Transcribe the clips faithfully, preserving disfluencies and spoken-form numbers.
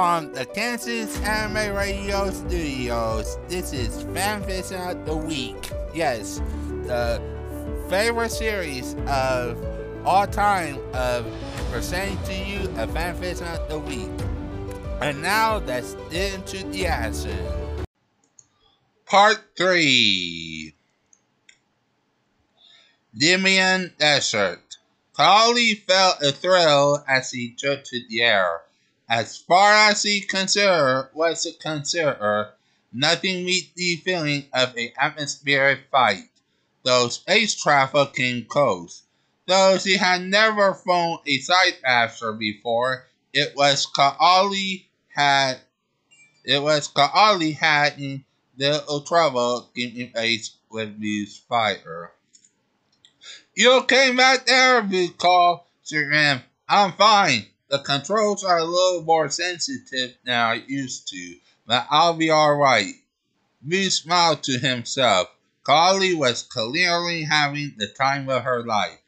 from the Kansas A M Radio Studios. This is FanFiction of the Week. Yes, the favorite series of all time of presenting to you a FanFiction of the Week. And now that's into the action. Part three. Demian Desert. Polly felt a thrill as he took to the air. As far as he considered was a considerer, nothing meets the feeling of an atmospheric fight, though space travel came close. Though she had never flown a Skycrafter before, it was Kaali had it was Kaali had little trouble getting faced with Miz fire. "You okay back there?" Miz called. She ran. "I'm fine. The controls are a little more sensitive than I used to, but I'll be alright." Miz smiled to himself. Carly was clearly having the time of her life.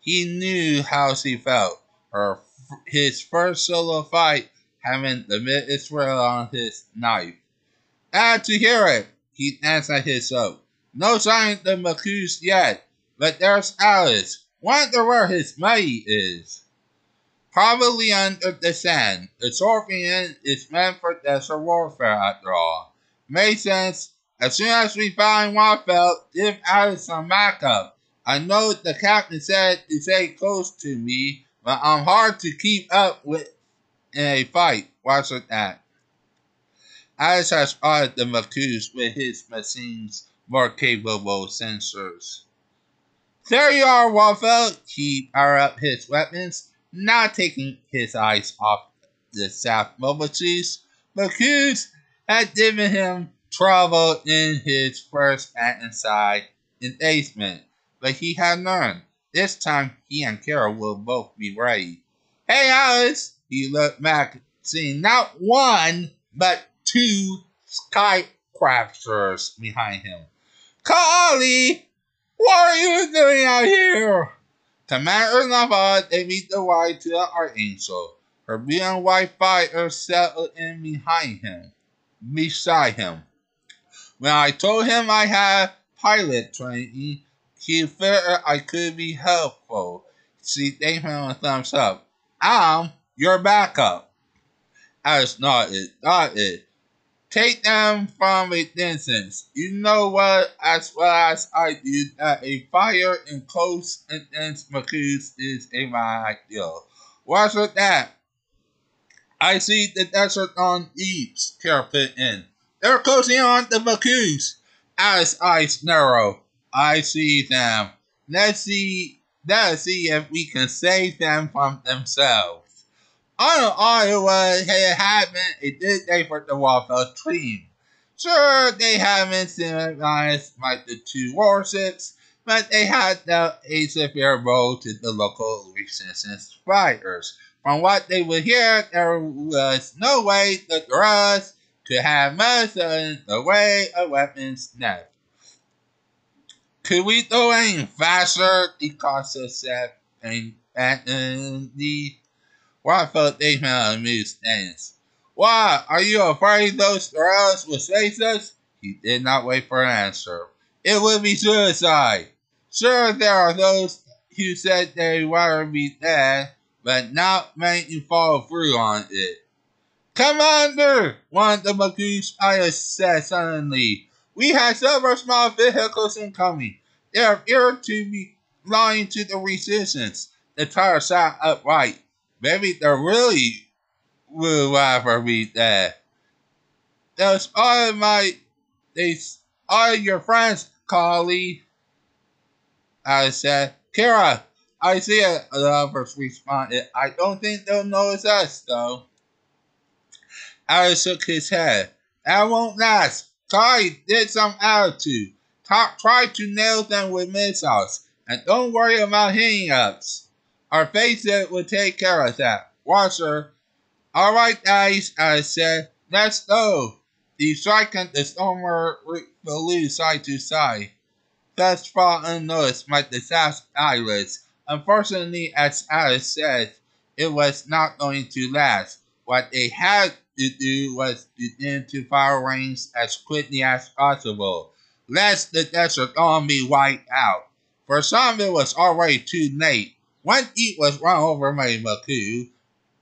He knew how she felt. Her, his first solo fight having the biggest thrill on his knife. "Glad to hear it," he glanced at his soap. "No signs of Macuse yet, but there's Alice. Wonder where his mate is." "Probably under the sand. The Scorpion is meant for desert warfare after all." "Makes sense. As soon as we find Waffelt, give Alice some backup. I know the captain said to stay close to me, but I'm hard to keep up with in a fight." Watch it that. Alice has spotted the Macuse with his machine's more capable sensors. "There you are, Waffelt." He powered up his weapons, not taking his eyes off the South Mobile Cheese. Macuse had given him trouble in his first at inside engagement, but he had learned. This time, he and Kira will both be ready. "Hey, Alice!" He looked back, seeing not one, but two Skycrafters behind him. "Kaali! What are you doing out here?" Commander Navarre, they meet the wife to the Archangel. Her blue and white fighters settled in behind him, beside him. "When I told him I had pilot training, he figured I could be helpful." She gave him a thumbs up. "I'm your backup." Alice nodded, nodded. "Take them from a distance. You know what as well as I do that a fire in close and dense Macuse is a bad deal." "What's with that?" "I see the desert on eaves," Kara put in. "They're closing on the Macuse." Alice's eyes narrow. "I see them. Let's see let's see if we can save them from themselves." On the other way, it had been a good day for the Waffelt team. Sure, they haven't synchronized like the two warships, but they had dealt a severe blow to the local resistance fighters. From what they would hear, there was no way the Drugs could have much in the way of weapons left. "Could we throw in faster?" the Costa said, and the Waffelt gave him an amused dance. "Why, are you afraid those girls will chase us?" He did not wait for an answer. "It would be suicide. Sure, there are those who said they wanted to be dead, but not made you follow through on it." "Commander!" one of the Magu's pilots said suddenly. "We have several small vehicles incoming. They appear to be flying to the resistance." The tire sat upright. "Maybe they really would rather be dead." "Those are my, they are your friends, Carly," I said. "Kira, I see it," the others responded. "I don't think they'll notice us, though." I shook his head. "That won't last. Carly did some attitude. Talk, try to nail them with missiles, and don't worry about hang-ups. Our facet will take care of that. Watch her." "All right, guys," I said. "Let's go." The strike and the stormer flew side to side, thus far unnoticed by the South Islands. Unfortunately, as Alice said, it was not going to last. What they had to do was to get into fire range as quickly as possible, lest the desert all be wiped out. For some, it was already too late. One eat was run over by Magu.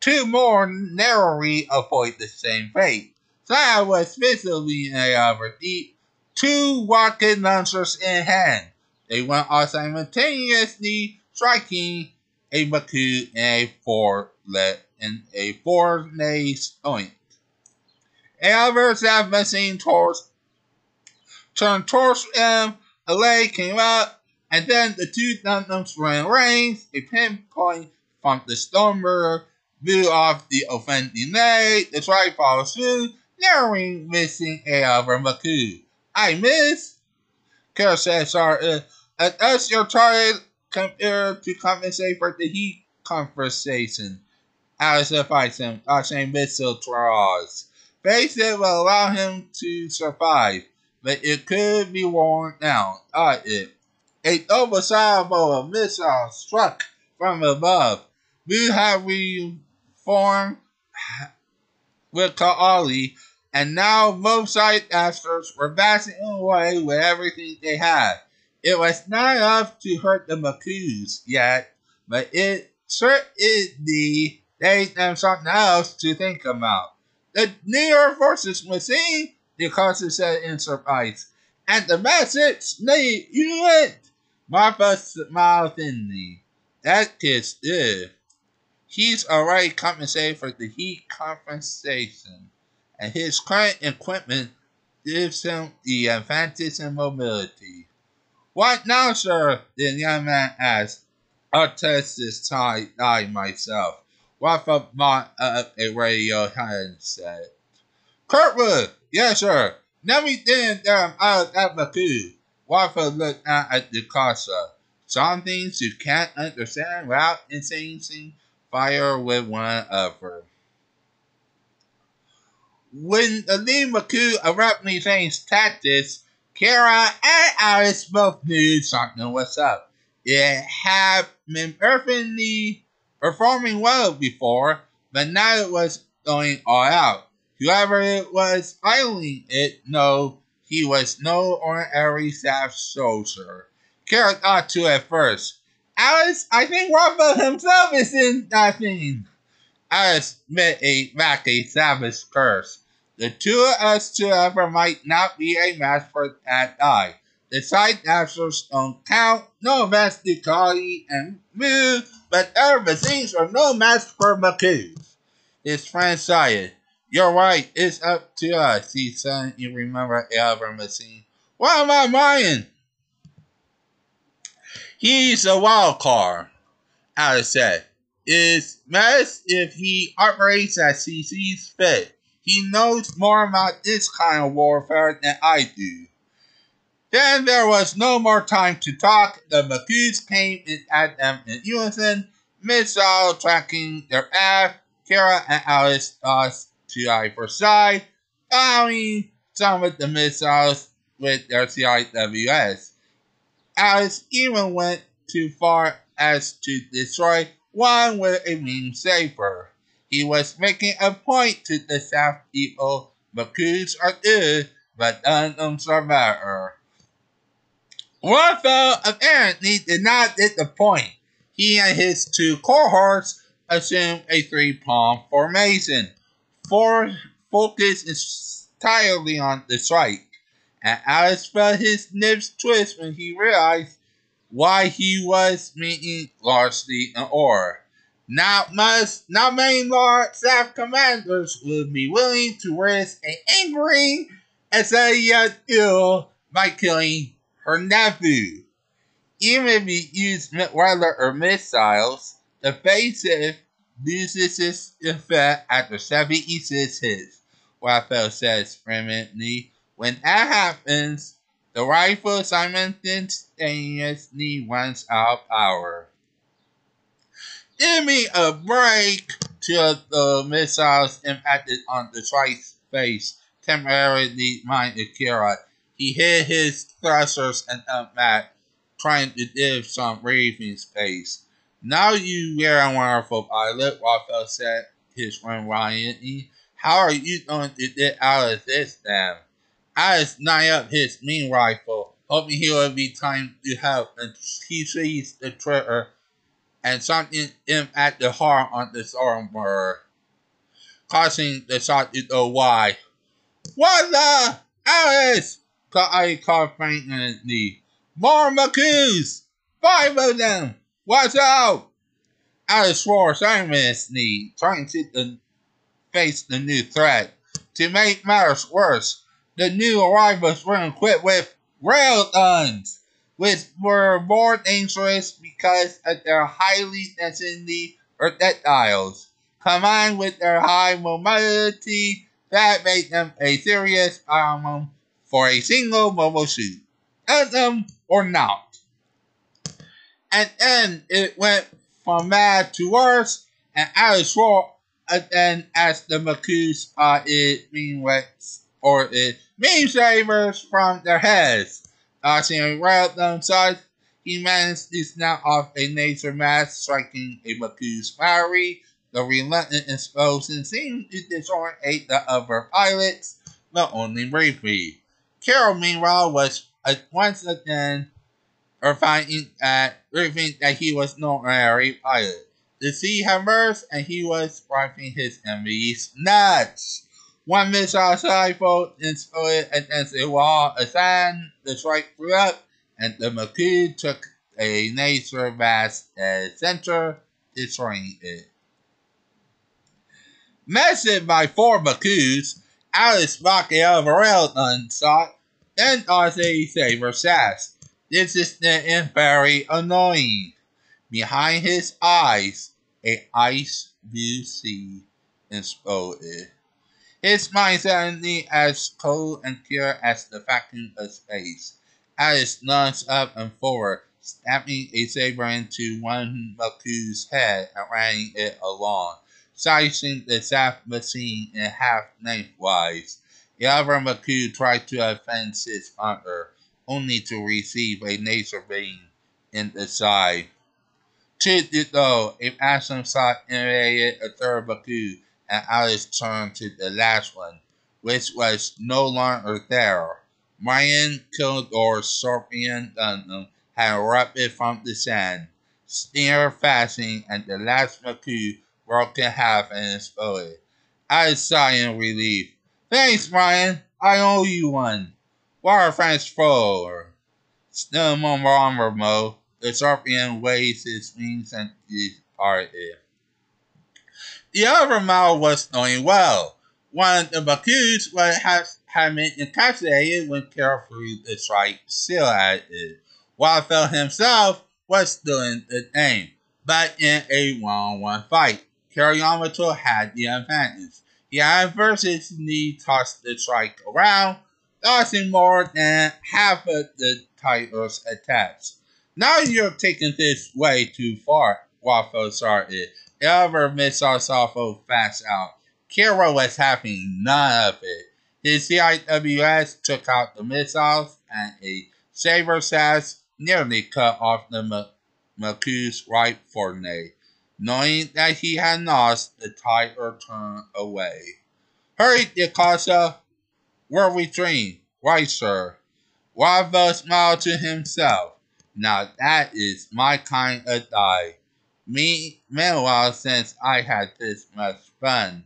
Two more narrowly avoid the same fate. Saya was visibly in a other deep, two rocket launchers in hand. They went all simultaneously, striking a Maku in a four let in a four nays point. A other self machine torch turned towards him, a leg came up, and then the two thumbs were in range. A pinpoint from the stormer blew off the offending leg. The strike followed through, narrowing missing a over Maku. I miss, Kira said, sorry, and thus your target compared to compensate for the heat conversation. Alice advised him, dodging missile draws. Face it will allow him to survive, but it could be worn down. Ah, it. A double salvo of missiles struck from above. We have reformed with Ka'ali, and now both side masters were bashing away with everything they had. It was not enough to hurt the Macuse yet, but it certainly gave them something else to think about. The newer forces were seen, the consul said in surprise, and the message made you it. Martha smiled thinly. That kid's good. He's already compensated for the heat compensation, and his current equipment gives him the advantage in mobility. What now, sir? The young man asked. I'll test this tie dye myself. Waffelt brought up a radio handset. Kurtwood! Yes, sir. Let me think that I'm out of the coup. Waffelt looked down at the casa. Some things you can't understand without exchanging fire with one another. When the Lima maku abruptly changed tactics, Kira and Alice both knew something was up. It had been perfectly performing well before, but now it was going all out. Whoever it was filing it, no, he was no ordinary staff soldier. Kira thought to at first. Alice, I think Ruffo himself is in that thing. Alice met a back a savage curse. The two of us together might not be a match for that eye. The side masters don't count, no offense to Kali and Mu, but their machines are no match for Macuse. His friend sighed. You're right, it's up to us, he suddenly remembered the other machine. Why am I lying? He's a wild card, Alice said. It's best if he operates as he sees fit. He knows more about this kind of warfare than I do. Then there was no more time to talk. The Macuse came at them in unison, missile tracking their path. Kira and Alice tossed to either side, allowing some of the missiles with their C I Ws. Alice even went too far as to destroy one with a beam saber. He was making a point to the South people. Macuse are good, but none of them survive. Ruffo apparently did not get the point. He and his two cohorts assumed a three-palm formation, for focused entirely on the strike. And Alice felt his nips twist when he realized why he was meeting largely an order. Not much, not many large staff commanders would be willing to risk an angry Asaya ill by killing her nephew. Even if he used midweather or missiles, the evasive loses its effect after seventy-six hits, Waffelt says vehemently. When that happens, the rifle simultaneously runs out of power. Give me a break till the missiles impacted on the strike's face temporarily minded Kira. He hid his thrusters and unmapped, trying to give some breathing space. Now you wear a wonderful pilot, Waffelt said, his friend Ryan. How are you going to get out of this now? I snide up his mean rifle, hoping he will be time to have and he sees the trigger and something him at the harm on this armor, causing the shot to go wide. What the Alice? I called frankly. More Macuse! Five of them! Watch out! Alice swore silently, trying to the, face the new threat. To make matters worse, the new arrivals were equipped with railguns, which were more dangerous because of their highly density projectiles. Combined with their high mobility, that made them a serious problem for a single mobile suit, Gundam or not. And then it went from bad to worse, and Alice swore again as the Macuse spotted meanwits or it mean savers from their heads. Dashing uh, around themselves, he managed to snap off a laser mask, striking a Macuse battery. The relentless explosion seemed to disorientate the other pilots, but only briefly. Carol, meanwhile, was uh, once again finding that, that he was no ordinary pilot. The sea hammers, and he was driving his enemies nuts. One missile cycled and exploded against a wall of sand. The strike flew up, and the Maku took a laser blast at its center, destroying it. Messed by four Makus, Alice blocked the other railgun shot, then tossed a saber sash. This is then very annoying. Behind his eyes, a ice blue sea exploded. His mind suddenly as cold and clear as the vacuum of space. Alice lunged up and forward, stabbing a saber into one Maku's head and running it along, slicing the shaft machine in half lengthwise. The other Maku tried to offend his hunter, only to receive a laser beam in the side. Two to go, a maximum shot invaded a third Maku, and Alice turned to the last one, which was no longer there. Ryan killed or Serpent Gundam had erupted from the sand, sneer fasting, and the last Maku broke in half and exploded. Alice sighed in relief. Thanks, Ryan. I owe you one. Water French forward. Still in armor mode, the Sharpion waves his wings and departed. The other model was going well. One of the Bacus would have, have been incarcerated when carefully the strike still at it. Waffelt himself was doing the game, but in a one-on-one fight, Kira Yamato had the advantage. He adversely tossed the strike around, tossing more than half of the titles attached. Now you're taking this way too far, Waffelt started. The other missile Waffelt fast out. Kira was having none of it. His C I W S took out the missiles, and a saber sash nearly cut off the Maku's right foreleg. Knowing that he had lost, the tiger turned away. Hurry, Yakasa! Where we dream, right, sir? Waffelt smiled to himself. Now that is my kind of die. Me, meanwhile, since I had this much fun,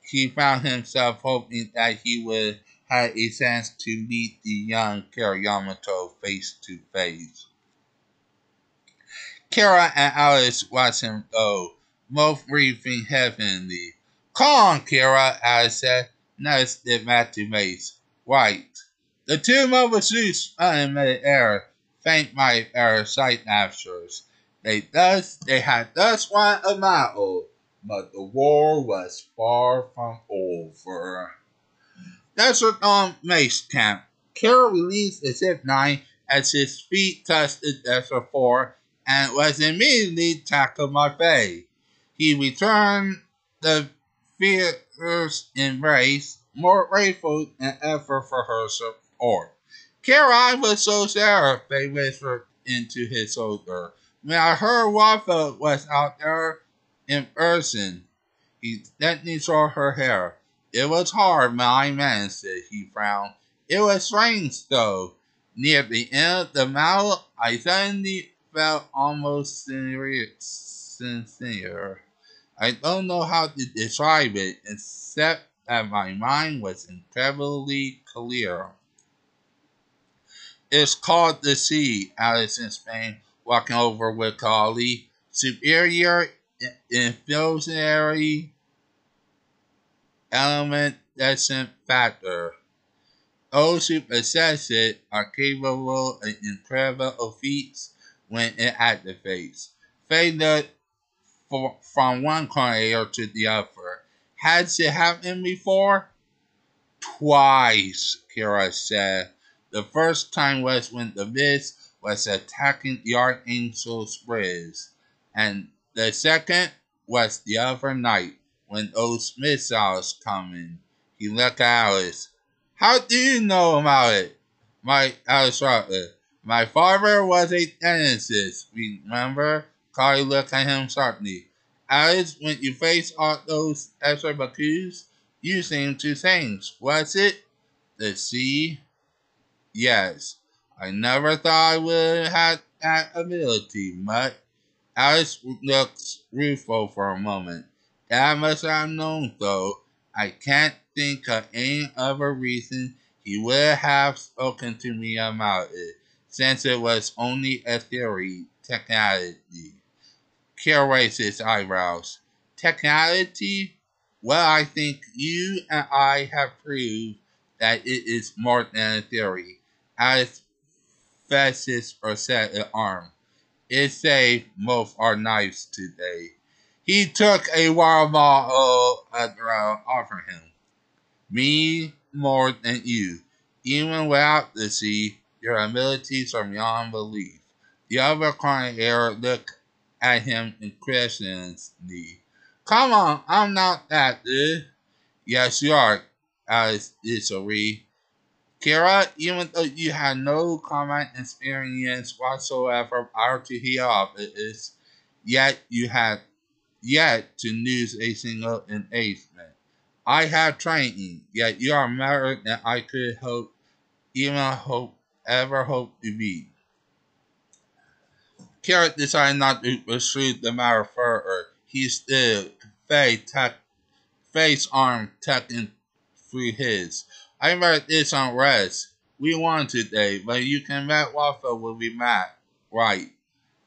he found himself hoping that he would have a chance to meet the young Kira Yamato face to face. Kira and Alice watched him go, both breathing heavily. Calm, Kira, Alice said. Nurse did back to Mace. Right. The two mobile suits spun in mid-air, faint by air sight captures. They thus they had thus won a battle, but the war was far from over. Desert on Mace camp. Kira released his I F nine as his feet touched the desert floor and was immediately tackled by Faye. He returned the fear embrace, more grateful than ever for her support. Kira, I was so sad, they whispered into his shoulder. When I heard Waffelt was out there in person, he suddenly saw her hair. It was hard, my man, said he frowned. It was strange, though. Near the end of the battle, I suddenly felt almost sincere. I don't know how to describe it, except that my mind was incredibly clear. It's called the sea, Alice explained, walking over with Kali. Superior infusionary element doesn't factor. Those who possess it are capable of incredible feats when it activates. Fade it for, from one corner to the other. Has it happened before? Twice, Kira said. The first time was when the Miz was attacking the Archangel's bridge, and the second was the other night when those missiles come in. He looked at Alice. How do you know about it? My Alice Rutler. My father was a dentist, remember? Kari looked at him sharply. Alice, when you faced all those extra Bacus, you seemed to change. Was it the sea? Yes. I never thought I would have that ability, but Alice looked rueful for a moment. That must have known, though. I can't think of any other reason he would have spoken to me about it, since it was only a theory, technology. Kira raised his eyebrows. Technology? Well, I think you and I have proved that it is more than a theory. Alice fetches or set an arm. It saved both our knives today. He took a wild ball of ground off of him. Me more than you. Even without the sea, your abilities are beyond belief. The other corner looked at him incredulously. Come on, I'm not that dude. Yes, you are. Alice disagreed. Kira, even though you had no combat experience whatsoever prior to hear of it, is, yet you had yet to lose a single engagement. I have training, yet you are better than I could hope, even hope, ever hope to be. Kira decided not to pursue the matter further. He stood, face arm tucked in through his. I read this on rest. We won today, but you can bet Waffelt will be mad. Right.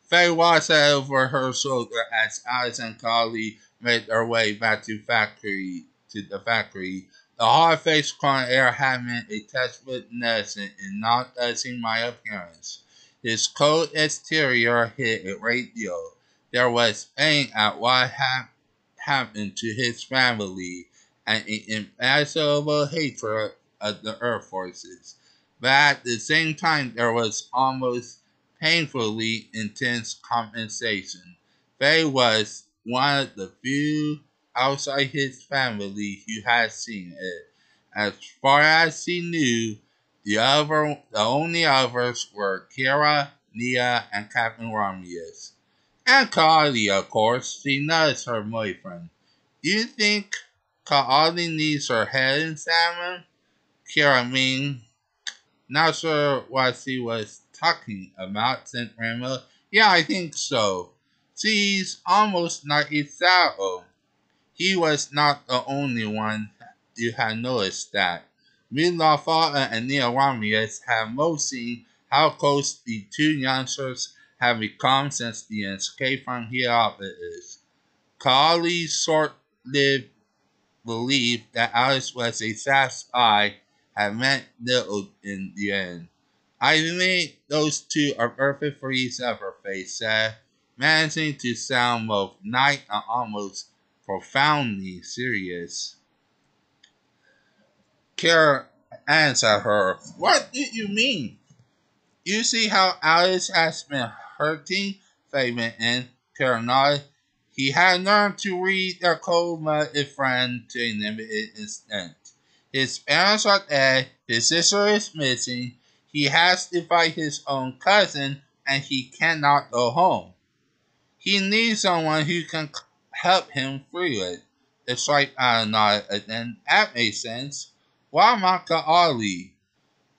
Faye watched over her shoulder as Alice and Kali made their way back to factory to the factory. The hard faced corner air had meant a test with Nelson in not touching my appearance. His cold exterior hit a great deal. There was pain at what had happened to his family, and an immeasurable hatred of the Earth forces. But at the same time, there was almost painfully intense compensation. Faye was one of the few outside his family who had seen it. As far as she knew, the other, the only others were Kira, Nia, and Captain Romulus. And Kali, of course. She knows her boyfriend. You think Kali needs her head in salmon? Kira mean, not sure what she was talking about, said Grandma. Yeah, I think so. She's almost like a sour. He was not the only one who had noticed that. Mila Fala and Nia Ramirez have most seen how close the two youngsters have become since the escape from Heliopolis. Kali's short-lived belief that Alice was a S A S spy had meant little in the end. I think those two are perfect for each other, Faye said, managing to sound both nice and almost profoundly serious. Kira answered her, What do you mean? You see how Alice has been hurting? Faye went in. Kira nodded. He had learned to read their cold-blooded friend to a limited extent. His parents are dead, his sister is missing, he has to fight his own cousin, and he cannot go home. He needs someone who can help him through it. It's like, I don't know, and that makes sense. Why Maka Ali?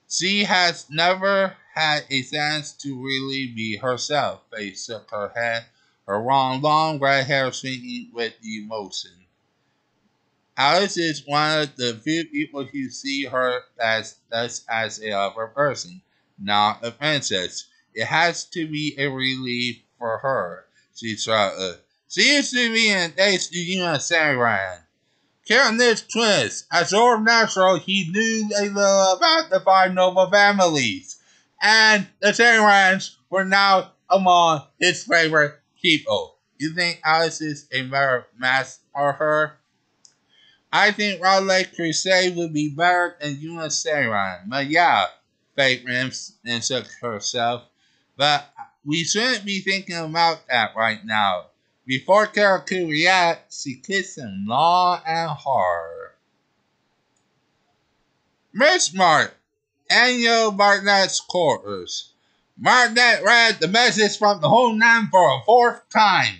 She has never had a chance to really be herself. Face shook her head, her long, long red hair swinging with emotion. Alice is one of the few people who see her as just as a other person, not a princess. It has to be a relief for her. She tried. She used to be in dates to Yuna Seiran. Counting this twist, as sort of natural, he knew a little about the five noble families, and the Seirans were now among his favorite people. You think Alice is a better match for her? I think Rau Le Creuset would be better than Yuna Seiran. But yeah, Faith Rims and such herself. But we shouldn't be thinking about that right now. Before Kira could react, she kissed him long and hard. Miss Mart, Annual Barnett's Quarters. Barnett read the message from the whole nine for a fourth time.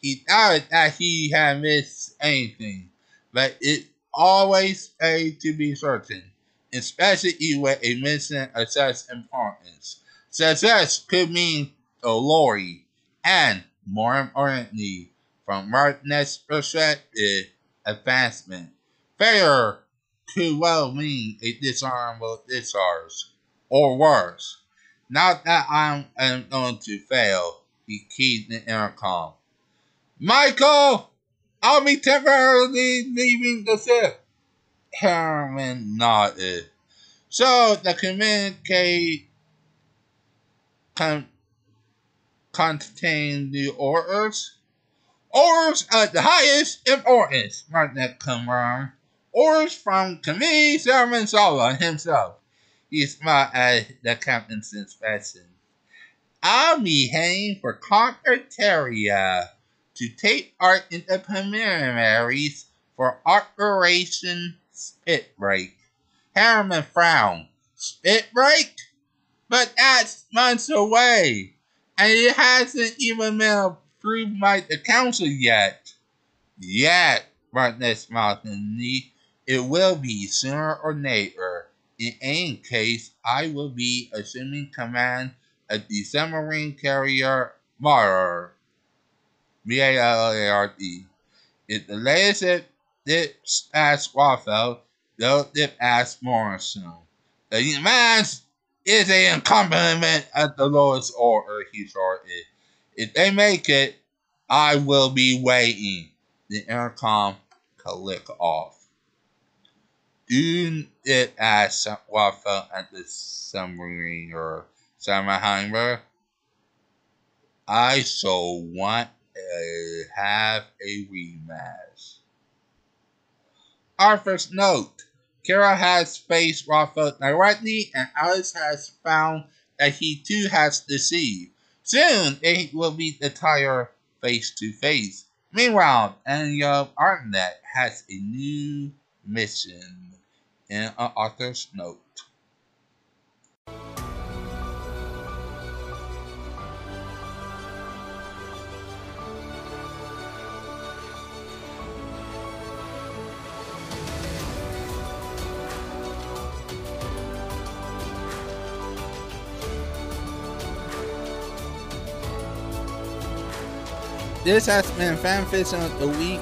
He doubted that he had missed anything, but it always paid to be certain, especially with a mission of such importance. Success could mean glory, and more importantly, from Martinez's perspective, advancement. Failure could well mean a dishonorable discharge, or worse. Not that I am going to fail, he keyed the intercom. Michael, I'll be temporarily leaving the ship. Herman nodded. So the communicate con contain the orders? Orders of the highest importance, Martinet confirmed. Orders from Camille Sermanzola himself. He smiled at the captain's inspection. I'll be heading for Conquerteria to take part in the preliminaries for Operation Spitbreak. Harriman frowned. Spitbreak? But that's months away. And it hasn't even been approved by the council yet. Yet, Martinez smiled thinly. It will be sooner or later. In any case, I will be assuming command of the submarine carrier Ballard. B A L A R D. If the latest dip asked Waffelt, they'll dip asked Morrison. The demands is an accompaniment at the lowest order, he shouted. If they make it, I will be waiting. The intercom clicked off. Do it as Waffelt at the submarine or Summerheimer. I so want to have a rematch. Our first note. Kira has faced Ruffo directly, and Alice has found that he too has deceived. Soon, it will be the tire face-to-face. Meanwhile, Annual Arnett has a new mission. In an author's note. This has been Fanfiction of the Week,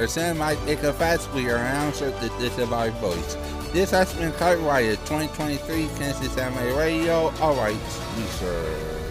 or send my dick a fast week around with the disavowed voice. This has been Copyrighted twenty twenty-three Kansas A M Radio, all rights reserved.